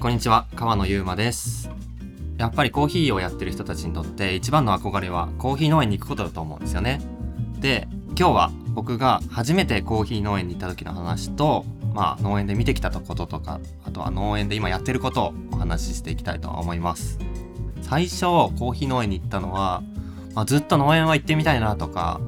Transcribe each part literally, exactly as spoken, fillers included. こんにちは、川野ゆうまです。やっぱりコーヒーをやってる人たちにとって一番の憧れはコーヒー農園に行くことだと思うんですよね。で、今日は僕が初めてコーヒー農園に行った時の話と、まあ農園で見てきたこととか、あとは農園で今やってることをお話ししていきたいと思います。最初コーヒー農園に行ったのは、まあ、ずっと農園は行ってみたいなとか、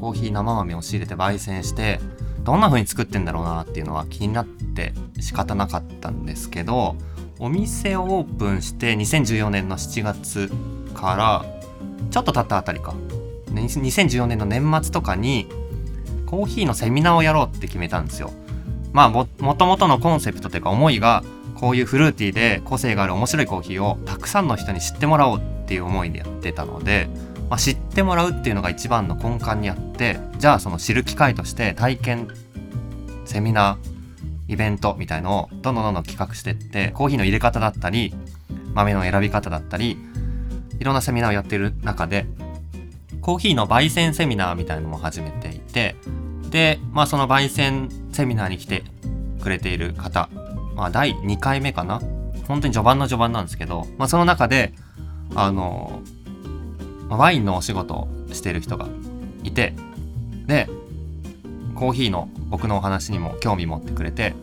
コーヒー生豆を仕入れて焙煎してどんな風に作ってんだろうなっていうのは気になって仕方なかったんですけど、お店をオープンしてにせんじゅうよねんのしちがつからちょっと経ったあたりか、にせんじゅうよねんの年末とかにコーヒーのセミナーをやろうって決めたんですよ。まあ も, もともとのコンセプトというか思いが、こういうフルーティーで個性がある面白いコーヒーをたくさんの人に知ってもらおうっていう思いでやってたので、まあ、知ってもらうっていうのが一番の根幹にあって、じゃあその知る機会として体験、セミナー、イベントみたいのをどんどんどんどん企画してって、コーヒーの入れ方だったり豆の選び方だったりいろんなセミナーをやってる中で、コーヒーの焙煎セミナーみたいのも始めていて、で、まあ、その焙煎セミナーに来てくれている方、まあ、だいにかいめかな、本当に序盤の序盤なんですけど、まあ、その中であのワインのお仕事をしてる人がいて、でコーヒーの僕のお話にも興味持ってくれて、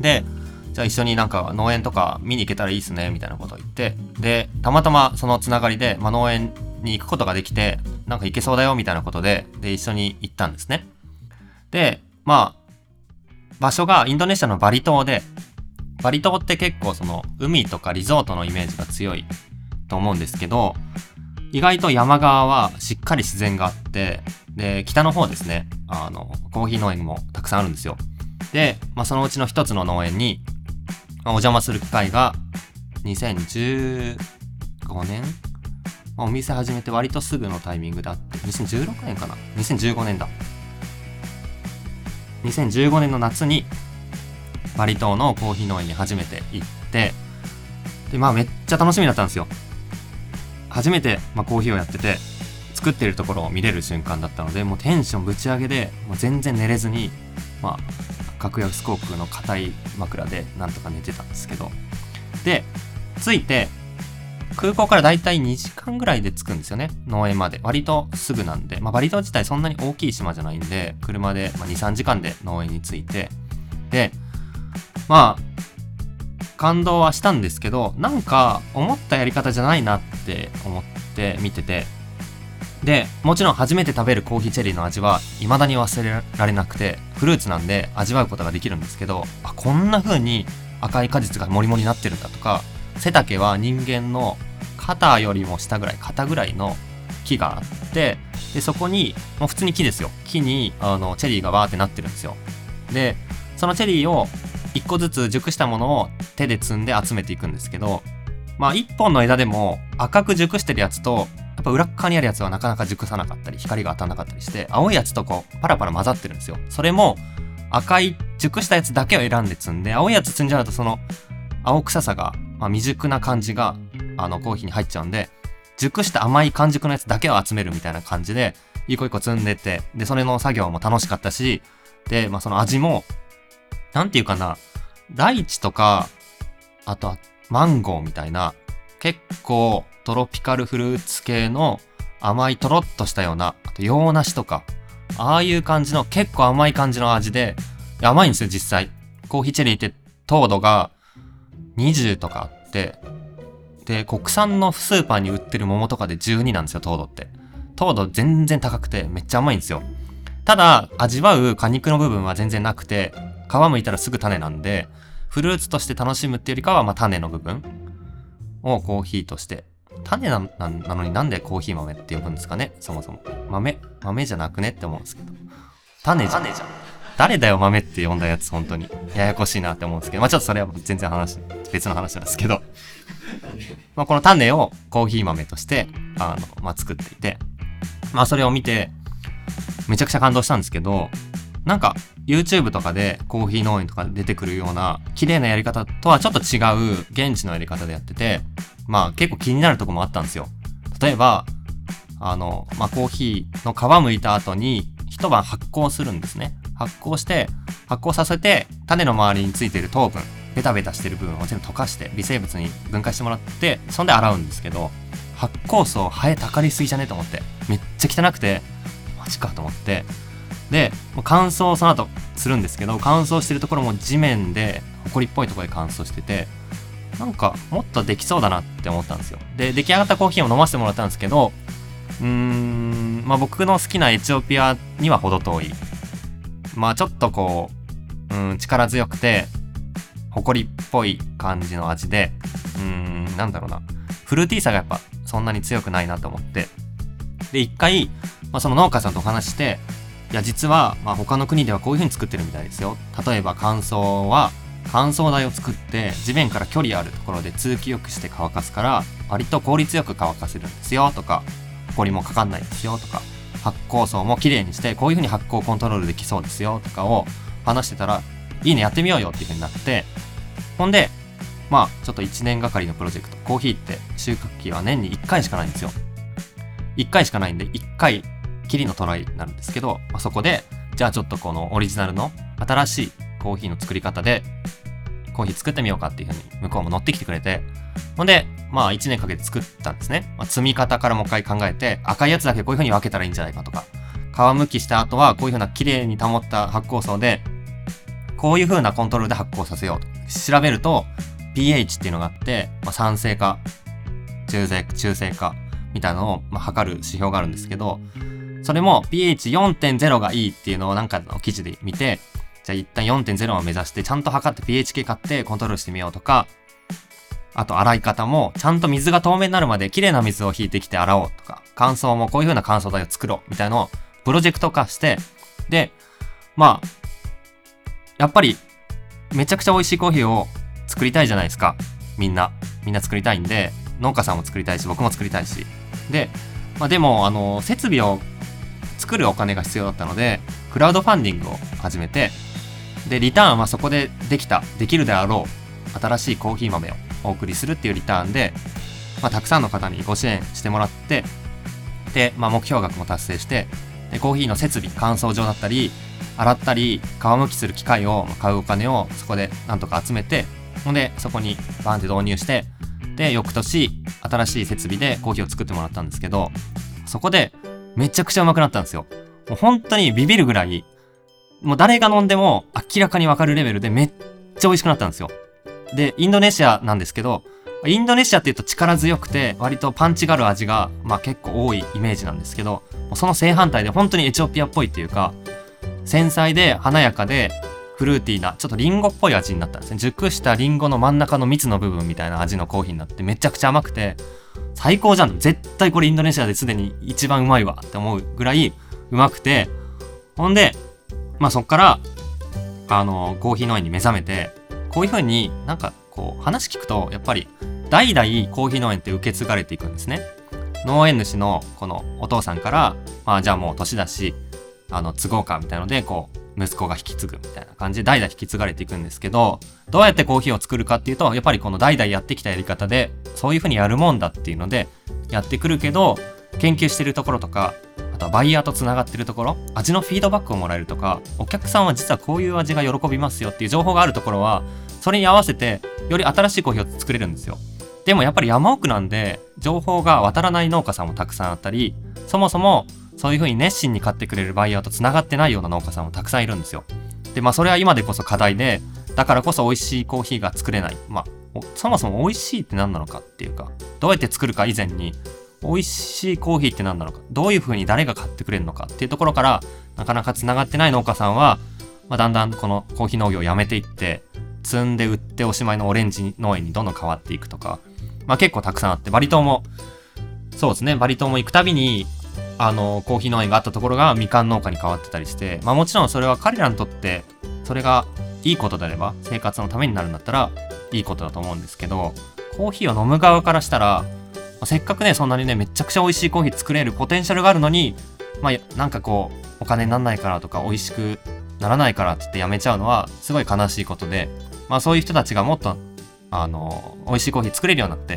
でじゃあ一緒になんか農園とか見に行けたらいいですねみたいなことを言って、でたまたまそのつながりで、まあ、農園に行くことができて、なんか行けそうだよみたいなことで、で一緒に行ったんですね。でまあ場所がインドネシアのバリ島で、バリ島って結構その海とかリゾートのイメージが強いと思うんですけど、意外と山側はしっかり自然があって、で北の方ですね、あのコーヒー農園もたくさんあるんですよ。で、まあ、そのうちの一つの農園に、まあ、お邪魔する機会がにせんじゅうごねん、まあ、お店始めて割とすぐのタイミングであって、にせんじゅうろくねんかな、にせんじゅうごねんだ、にせんじゅうごねんの夏にバリ島のコーヒー農園に初めて行って、でまあめっちゃ楽しみだったんですよ。初めて、まあ、コーヒーをやってて作ってるところを見れる瞬間だったので、もうテンションぶち上げで、もう全然寝れずに、まあ、格安航空の硬い枕でなんとか寝てたんですけど、で着いて空港からだいたいにじかんぐらいで着くんですよね、農園まで。割とすぐなんで、まあ、バリ島自体そんなに大きい島じゃないんで、車で、まあ、にさんじかんで農園に着いて、でまあ感動はしたんですけど、なんか思ったやり方じゃないなって思って見てて、でもちろん初めて食べるコーヒーチェリーの味は未だに忘れられなくて、フルーツなんで味わうことができるんですけど、あ、こんな風に赤い果実がモリモリになってるんだとか、背丈は人間の肩よりも下ぐらい、肩ぐらいの木があって、でそこにもう普通に木ですよ、木にあのチェリーがわーってなってるんですよ。でそのチェリーをいっこずつ熟したものを手で摘んで集めていくんですけど、まあいっぽんの枝でも赤く熟してるやつと、やっぱ裏側にあるやつはなかなか熟さなかったり、光が当たらなかったりして、青いやつとこうパラパラ混ざってるんですよ。それも赤い熟したやつだけを選んで摘んで、青いやつ摘んじゃうとその青臭さが、まあ、未熟な感じがあのコーヒーに入っちゃうんで、熟した甘い完熟のやつだけを集めるみたいな感じで一個一個摘んでて、でそれの作業も楽しかったし、でまあその味もなんていうかな、ライチとか、あとはマンゴーみたいな、結構トロピカルフルーツ系の甘いトロッとしたような、あと洋梨とか、ああいう感じの結構甘い感じの味で、甘いんですよ実際。コーヒーチェリーって糖度がにじゅうとかあって、で、国産のスーパーに売ってる桃とかでじゅうになんですよ、糖度って。糖度全然高くてめっちゃ甘いんですよ。ただ、味わう果肉の部分は全然なくて、皮剥いたらすぐ種なんで、フルーツとして楽しむっていうよりかは、まあ種の部分をコーヒーとして、種 な, な, なのになんでコーヒー豆って呼ぶんですかね、そもそも豆豆じゃなくねって思うんですけど、種じゃん、誰だよ豆って呼んだやつ、本当にややこしいなって思うんですけど、まあちょっとそれは全然話別の話なんですけどまあこの種をコーヒー豆としてあの、まあ、作っていて、まあそれを見てめちゃくちゃ感動したんですけど、なんか YouTube とかでコーヒー農園とか出てくるような綺麗なやり方とはちょっと違う現地のやり方でやってて、まあ結構気になるとこもあったんですよ。例えばあの、まあ、コーヒーの皮剥いた後に一晩発酵するんですね。発酵して、発酵させて種の周りについている糖分ベタベタしてる部分を全部溶かして微生物に分解してもらって、そんで洗うんですけど、発酵槽ハエたかりすぎじゃねえと思って、めっちゃ汚くてマジかと思って、で乾燥をその後するんですけど、乾燥してるところも地面でホコリっぽいところで乾燥してて、なんかもっとできそうだなって思ったんですよ。で出来上がったコーヒーを飲ませてもらったんですけど、うーんまあ僕の好きなエチオピアには程遠い、まあちょっとこう、うん、力強くてホコリっぽい感じの味で、うーんなんだろうな、フルーティーさがやっぱそんなに強くないなと思って、で一回、まあ、その農家さんとお話して、いや実はまあ他の国ではこういう風に作ってるみたいですよ。例えば乾燥は乾燥台を作って地面から距離あるところで通気よくして乾かすから割と効率よく乾かせるんですよとか、ホコリもかかんないですよとか、発酵槽もきれいにしてこういう風に発酵コントロールできそうですよとかを話してたら、いいねやってみようよっていう風になって、ほんでまあちょっといちねんがかりのプロジェクト、コーヒーって収穫期は年にいっかいしかないんですよ。いっかいしかないんでいっかいきりのトライなんですけど、まあ、そこでじゃあちょっとこのオリジナルの新しいコーヒーの作り方でコーヒー作ってみようかっていう風に向こうも乗ってきてくれて、ほんでまあいちねんかけて作ったんですね。まあ、積み方からもう一回考えて、赤いやつだけこういう風に分けたらいいんじゃないかとか、皮むきした後はこういう風な綺麗に保った発酵槽でこういう風なコントロールで発酵させようと調べると、 pH っていうのがあって、まあ、酸性か中性中性かみたいなのをまあ測る指標があるんですけど、それも ピーエイチよんてんゼロ がいいっていうのをなんかの記事で見て、じゃあ一旦 よんてんゼロ を目指してちゃんと測って pH 計買ってコントロールしてみようとか、あと洗い方もちゃんと水が透明になるまで綺麗な水を引いてきて洗おうとか、乾燥もこういう風な乾燥台を作ろうみたいなのをプロジェクト化して、でまあやっぱりめちゃくちゃ美味しいコーヒーを作りたいじゃないですか。みんなみんな作りたいんで、農家さんも作りたいし僕も作りたいし、でまあでもあの設備を作るお金が必要だったので、クラウドファンディングを始めて、でリターンはそこでできたできるであろう新しいコーヒー豆をお送りするっていうリターンで、まあ、たくさんの方にご支援してもらって、で、まあ、目標額も達成して、でコーヒーの設備、乾燥場だったり洗ったり皮むきする機械を買うお金をそこでなんとか集めて、ほんでそこにバーンって導入して、で翌年新しい設備でコーヒーを作ってもらったんですけど、そこでめちゃくちゃうまくなったんですよ。もう本当にビビるぐらい、もう誰が飲んでも明らかにわかるレベルでめっちゃ美味しくなったんですよ。でインドネシアなんですけど、インドネシアっていうと力強くて割とパンチがある味がまあ結構多いイメージなんですけど、その正反対で本当にエチオピアっぽいっていうか、繊細で華やかでフルーティーなちょっとリンゴっぽい味になったんですね。熟したリンゴの真ん中の蜜の部分みたいな味のコーヒーになって、めちゃくちゃ甘くて最高じゃん、絶対これインドネシアですでに一番うまいわって思うぐらいうまくて、ほんでまあそっからあのコーヒー農園に目覚めて、こういう風になんかこう話聞くとやっぱり代々コーヒー農園って受け継がれていくんですね。農園主のこのお父さんからまあじゃあもう年だしあの継ごうかみたいので、こう息子が引き継ぐみたいな感じで代々引き継がれていくんですけど、どうやってコーヒーを作るかっていうと、やっぱりこの代々やってきたやり方でそういう風にやるもんだっていうのでやってくるけど、研究してるところとか、あとはバイヤーとつながってるところ、味のフィードバックをもらえるとか、お客さんは実はこういう味が喜びますよっていう情報があるところは、それに合わせてより新しいコーヒーを作れるんですよ。でもやっぱり山奥なんで情報が渡らない農家さんもたくさんあったり、そもそもそういう風に熱心に買ってくれるバイヤーとつながってないような農家さんもたくさんいるんですよ。でまあそれは今でこそ課題で、だからこそ美味しいコーヒーが作れない。まあそもそも美味しいって何なのかっていうか、どうやって作るか以前に美味しいコーヒーって何なのか、どういう風に誰が買ってくれるのかっていうところから、なかなかつながってない農家さんは、まあ、だんだんこのコーヒー農業をやめていって、積んで売っておしまいのオレンジ農園にどんどん変わっていくとか、まあ結構たくさんあって、バリ島もそうですね、バリ島も行くたびにあのコーヒー農園があったところがみかん農家に変わってたりして、まあ、もちろんそれは彼らにとってそれがいいことであれば、生活のためになるんだったらいいことだと思うんですけど、コーヒーを飲む側からしたら、まあ、せっかくねそんなにねめちゃくちゃ美味しいコーヒー作れるポテンシャルがあるのに、まあなんかこうお金になんないからとか美味しくならないからって言ってやめちゃうのはすごい悲しいことで、まあそういう人たちがもっとあの美味しいコーヒー作れるようになって、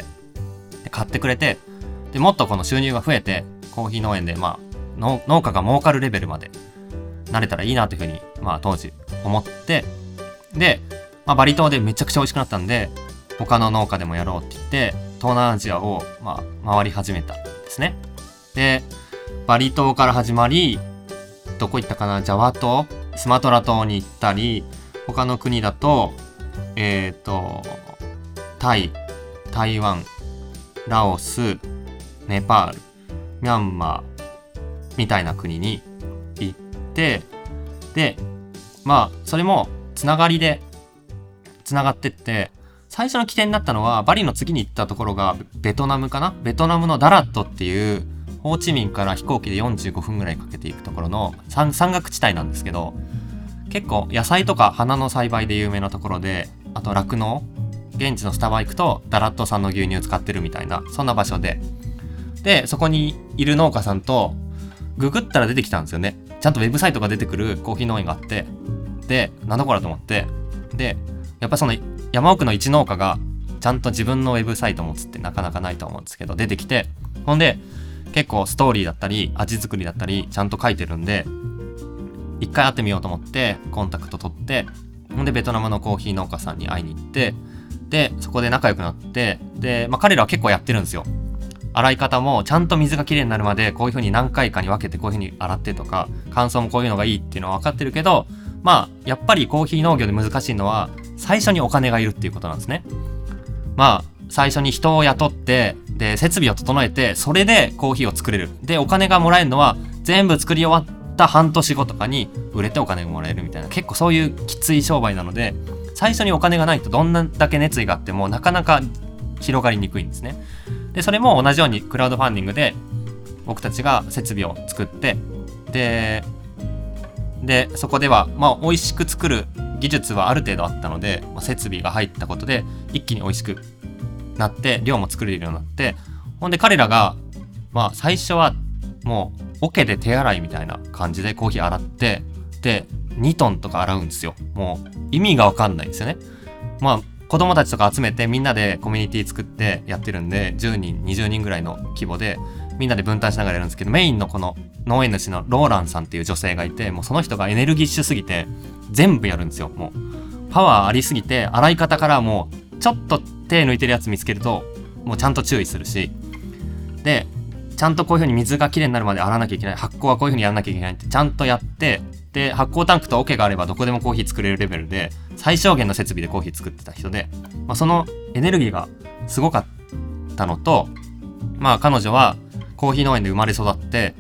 で買ってくれて、でもっとこの収入が増えてコーヒー農園でまあの農家が儲かるレベルまでなれたらいいなというふうにまあ当時思って、でまあ、バリ島でめちゃくちゃ美味しくなったんで、他の農家でもやろうって言って、東南アジアをまあ回り始めたんですね。で、バリ島から始まり、どこ行ったかな、ジャワ島、スマトラ島に行ったり、他の国だと、えっと、タイ、台湾、ラオス、ネパール、ミャンマーみたいな国に行って、で、まあ、それもつながりでつながってって、最初の起点になったのは、バリの次に行ったところがベトナムかな？ベトナムのダラットっていう、ホーチミンから飛行機でよんじゅうごふんぐらいかけていくところの山岳地帯なんですけど、結構野菜とか花の栽培で有名なところで、あと酪農、現地のスタバ行くとダラット産の牛乳使ってるみたいな、そんな場所で、でそこにいる農家さんとググったら出てきたんですよね。ちゃんとウェブサイトが出てくるコーヒー農園があって、でなんだこれと思って、でやっぱその山奥の一農家がちゃんと自分のウェブサイト持つってなかなかないと思うんですけど、出てきて、ほんで結構ストーリーだったり味作りだったりちゃんと書いてるんで、一回会ってみようと思ってコンタクト取って、ほんでベトナムのコーヒー農家さんに会いに行って、でそこで仲良くなって、で、まあ、彼らは結構やってるんですよ。洗い方もちゃんと水がきれいになるまでこういう風に何回かに分けてこういう風に洗ってとか、乾燥もこういうのがいいっていうのは分かってるけど、まあやっぱりコーヒー農業で難しいのは最初にお金がいるっていうことなんですね。まあ最初に人を雇って、で設備を整えて、それでコーヒーを作れる、でお金がもらえるのは全部作り終わった半年後とかに売れてお金がもらえるみたいな、結構そういうきつい商売なので、最初にお金がないとどんなだけ熱意があってもなかなか広がりにくいんですね。でそれも同じようにクラウドファンディングで僕たちが設備を作って、ででそこではまあ美味しく作る技術はある程度あったので、まあ、設備が入ったことで一気に美味しくなって、量も作れるようになって、ほんで彼らがまあ最初はもう桶で手洗いみたいな感じでコーヒー洗って、でにトンとか洗うんですよ。もう意味が分かんないんですよね。まあ子供たちとか集めてみんなでコミュニティ作ってやってるんで、じゅうにんにじゅうにんぐらいの規模でみんなで分担しながらやるんですけど、メインのこの農園主のローランさんっていう女性がいて、もうその人がエネルギッシュすぎて全部やるんですよ。もうパワーありすぎて、洗い方からもうちょっと手抜いてるやつ見つけるともうちゃんと注意するし、でちゃんとこういう風に水がきれいになるまで洗わなきゃいけない、発酵はこういう風にやらなきゃいけないってちゃんとやって、で発酵タンクと桶があればどこでもコーヒー作れるレベルで最小限の設備でコーヒー作ってた人で、まあ、そのエネルギーがすごかったのと、まあ彼女はコーヒー農園で生まれ育って、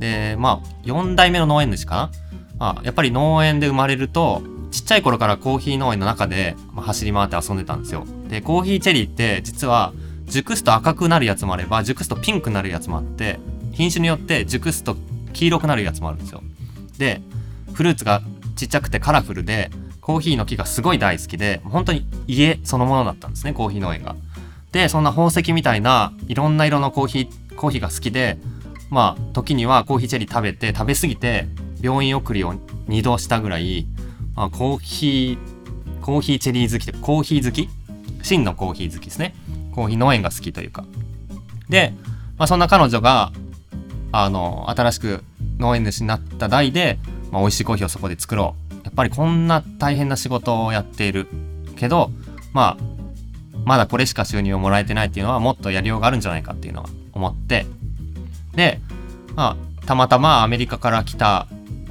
でまあよんだいめの農園主かな、まあ、やっぱり農園で生まれるとちっちゃい頃からコーヒー農園の中で走り回って遊んでたんですよ。でコーヒーチェリーって実は熟すと赤くなるやつもあれば、熟すとピンクになるやつもあって、品種によって熟すと黄色くなるやつもあるんですよ。でフルーツがちっちゃくてカラフルで、コーヒーの木がすごい大好きで、本当に家そのものだったんですね、コーヒー農園が。でそんな宝石みたいないろんな色のコーヒーコーヒーが好きで、まあ時にはコーヒーチェリー食べて食べ過ぎて病院送りをにどしたぐらい、まあ、コーヒーコーヒーチェリー好きで、コーヒー好き、真のコーヒー好きですね。コーヒー農園が好きというかで、まあ、そんな彼女があの新しく農園主になった代で、まあ、美味しいコーヒーをそこで作ろう、やっぱりこんな大変な仕事をやっているけど、まあまだこれしか収入をもらえてないっていうのはもっとやりようがあるんじゃないかっていうのは思って、で、まあ、たまたまアメリカから来た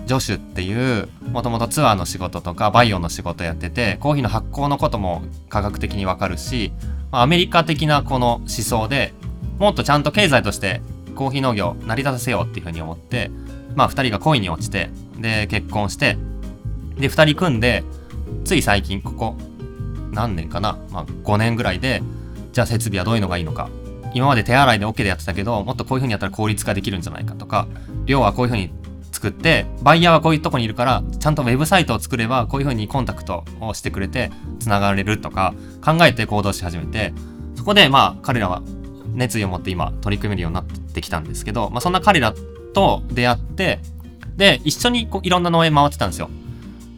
ジョシュっていう、もともとツアーの仕事とかバイオの仕事やってて、コーヒーの発酵のことも科学的にわかるし、アメリカ的なこの思想でもっとちゃんと経済としてコーヒー農業を成り立たせようっていうふうに思って、まあふたりが恋に落ちて、で結婚して、でふたり組んで、つい最近ここ何年かな、まあ、ごねんぐらいで、じゃあ設備はどういうのがいいのか、今まで手洗いで OK でやってたけど、もっとこういうふうにやったら効率化できるんじゃないかとか、量はこういうふうに作って、バイヤーはこういうとこにいるからちゃんとウェブサイトを作ればこういう風にコンタクトをしてくれてつながれるとか考えて行動し始めて、そこでまあ彼らは熱意を持って今取り組めるようになってきたんですけど、まあ、そんな彼らと出会って、で一緒にこういろんな農園回ってたんですよ。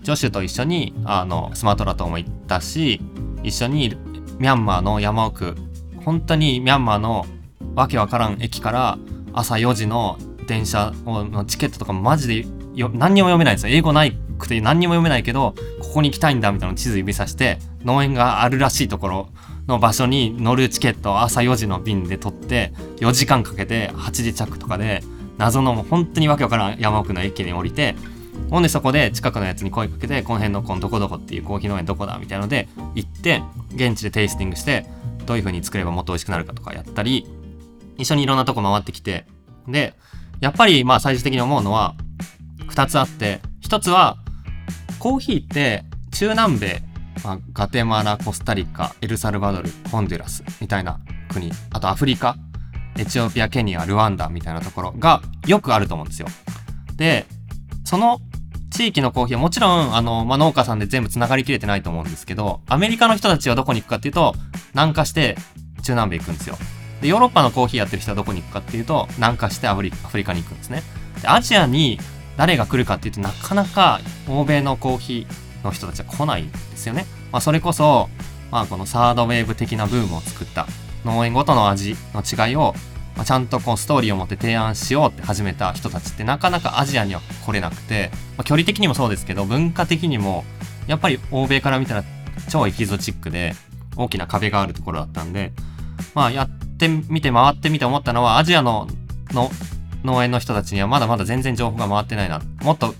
ジョシュと一緒にあのスマトラ島も行ったし、一緒にミャンマーの山奥、本当にミャンマーのわけわからん駅から朝よじの電車のチケットとかマジで何にも読めないんですよ。英語ないくて何にも読めないけど、ここに行きたいんだみたいな地図指さして、農園があるらしいところの場所に乗るチケットを朝よじの便で取ってよじかんかけてはちじ着とかで謎のもう本当にわけわからん山奥の駅に降りて、ほんでそこで近くのやつに声かけて、この辺のこのどこどこっていうコーヒー農園どこだみたいなので行って現地でテイスティングして、どういう風に作ればもっと美味しくなるかとかやったり、一緒にいろんなとこ回ってきて、でやっぱりまあ最終的に思うのはふたつあって、ひとつはコーヒーって中南米、まあ、ガテマラ、コスタリカ、エルサルバドル、ホンデュラスみたいな国、あとアフリカ、エチオピア、ケニア、ルワンダみたいなところがよくあると思うんですよ。でその地域のコーヒーはもちろんあの、まあ、農家さんで全部つながりきれてないと思うんですけど、アメリカの人たちはどこに行くかっていうと南下して中南米行くんですよ。でヨーロッパのコーヒーやってる人はどこに行くかっていうと南下してアフリ、アフリカに行くんですね。でアジアに誰が来るかっていうとなかなか欧米のコーヒーの人たちは来ないんですよね。まあ、それこそ、まあ、このサードウェーブ的なブームを作った農園ごとの味の違いを、まあ、ちゃんとこうストーリーを持って提案しようって始めた人たちってなかなかアジアには来れなくて、まあ、距離的にもそうですけど文化的にもやっぱり欧米から見たら超エキゾチックで大きな壁があるところだったんで、まあやってみて回ってみて思ったのはアジアのの農園の人たちにはまだまだ全然情報が回ってないな、もっと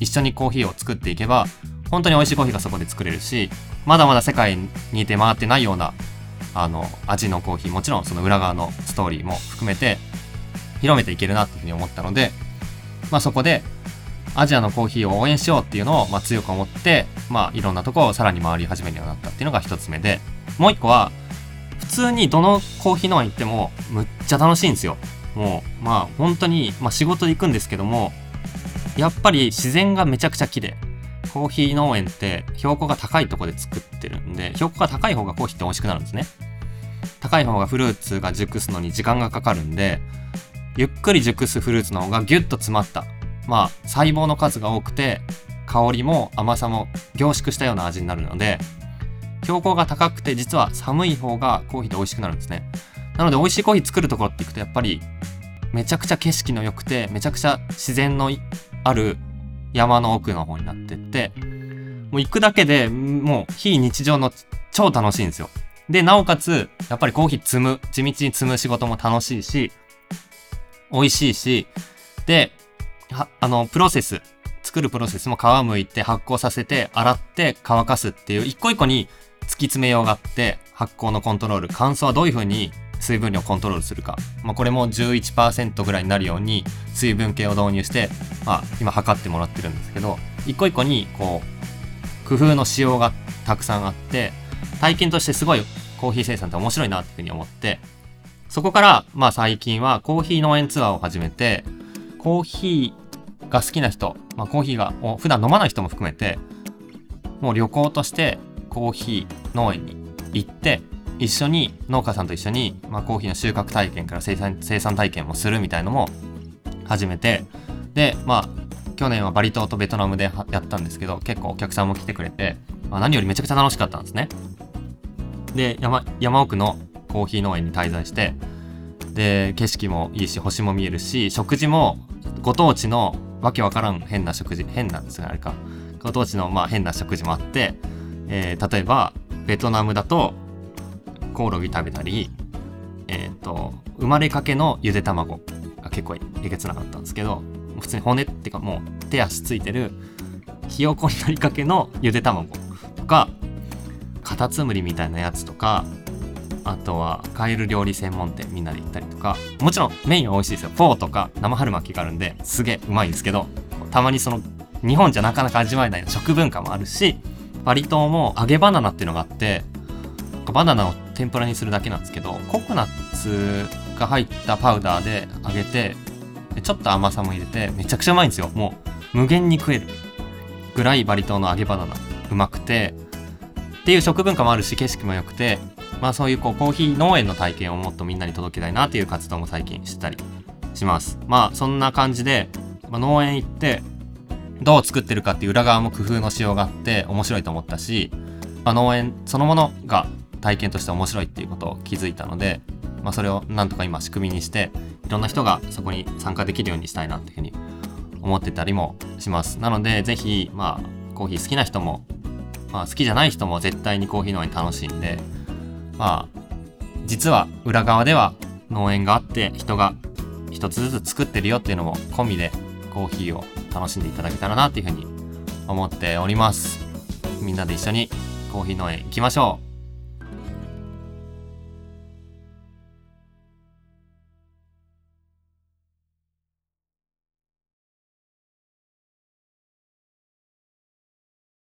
一緒にコーヒーを作っていけば本当に美味しいコーヒーがそこで作れるし、まだまだ世界に出回ってないようなあの味のコーヒー、もちろんその裏側のストーリーも含めて広めていけるなというふうに思ったので、まあ、そこでアジアのコーヒーを応援しようっていうのをまあ強く思って、まあ、いろんなとこをさらに回り始めるようになったっていうのが一つ目で、もう一個は普通にどのコーヒー農園行ってもむっちゃ楽しいんですよ。もうまあ本当に、まあ、仕事で行くんですけども、やっぱり自然がめちゃくちゃ綺麗、コーヒー農園って標高が高いとこで作ってるんで標高が高い方がコーヒーって美味しくなるんですね。高い方がフルーツが熟すのに時間がかかるんで、ゆっくり熟すフルーツの方がギュッと詰まった、まあ、細胞の数が多くて香りも甘さも凝縮したような味になるので、標高が高くて実は寒い方がコーヒーって美味しくなるんですね。なので美味しいコーヒー作るところっていくとやっぱりめちゃくちゃ景色の良くてめちゃくちゃ自然のある山の奥の方になってって、もう行くだけでもう非日常の超楽しいんですよ。でなおかつやっぱりコーヒー摘む、地道に摘む仕事も楽しいし美味しいし、であのプロセス、作るプロセスも皮むいて発酵させて洗って乾かすっていう一個一個に突き詰めようがあって、発酵のコントロール、乾燥はどういう風に水分量をコントロールするか、まあ、これも じゅういちパーセント ぐらいになるように水分計を導入して、まあ、今測ってもらってるんですけど、一個一個にこう工夫の仕様がたくさんあって、体験としてすごいコーヒー生産って面白いなっていうふうに思って、そこからまあ最近はコーヒー農園ツアーを始めて、コーヒーが好きな人、まあ、コーヒーが普段飲まない人も含めてもう旅行としてコーヒー農園に行って一緒に農家さんと一緒に、まあ、コーヒーの収穫体験から生産、生産体験もするみたいのも始めて、でまあ去年はバリ島とベトナムでやったんですけど結構お客さんも来てくれて、まあ、何よりめちゃくちゃ楽しかったんですね。で 山, 山奥のコーヒー農園に滞在して、で景色もいいし星も見えるし、食事もご当地のわけわからん変な食事、変なんですがあれか、ご当地のまあ変な食事もあって、えー、例えばベトナムだとコオロギ食べたり、えー、と生まれかけのゆで卵が結構えげつなかったんですけど、普通に骨っていうかもう手足ついてるひよこになりかけのゆで卵とかカタツムリみたいなやつとか、あとはカエル料理専門店みんなで行ったりとか、もちろんメインは美味しいですよ。フォーとか生春巻きがあるんですげえうまいんですけど、たまにその日本じゃなかなか味わえない食文化もあるし、バリ島も揚げバナナっていうのがあって、バナナを天ぷらにするだけなんですけどココナッツが入ったパウダーで揚げてちょっと甘さも入れてめちゃくちゃうまいんですよ。もう無限に食えるぐらいバリ島の揚げバナナうまくてっていう食文化もあるし景色も良くて、まあそういうこうコーヒー農園の体験をもっとみんなに届けたいなっていう活動も最近してたりします。まあそんな感じで、まあ、農園行ってどう作ってるかっていう裏側も工夫のしようがあって面白いと思ったし、まあ、農園そのものが体験として面白いっていうことを気づいたので、まあ、それをなんとか今仕組みにしていろんな人がそこに参加できるようにしたいなっていうふうに思ってたりもします。なのでぜひまあコーヒー好きな人も、まあ、好きじゃない人も絶対にコーヒー農園楽しいんで、まあ実は裏側では農園があって人が一つずつ作ってるよっていうのも込みでコーヒーを楽しんでいただけたらなっていうふうに思っております。みんなで一緒にコーヒー農園行きましょう。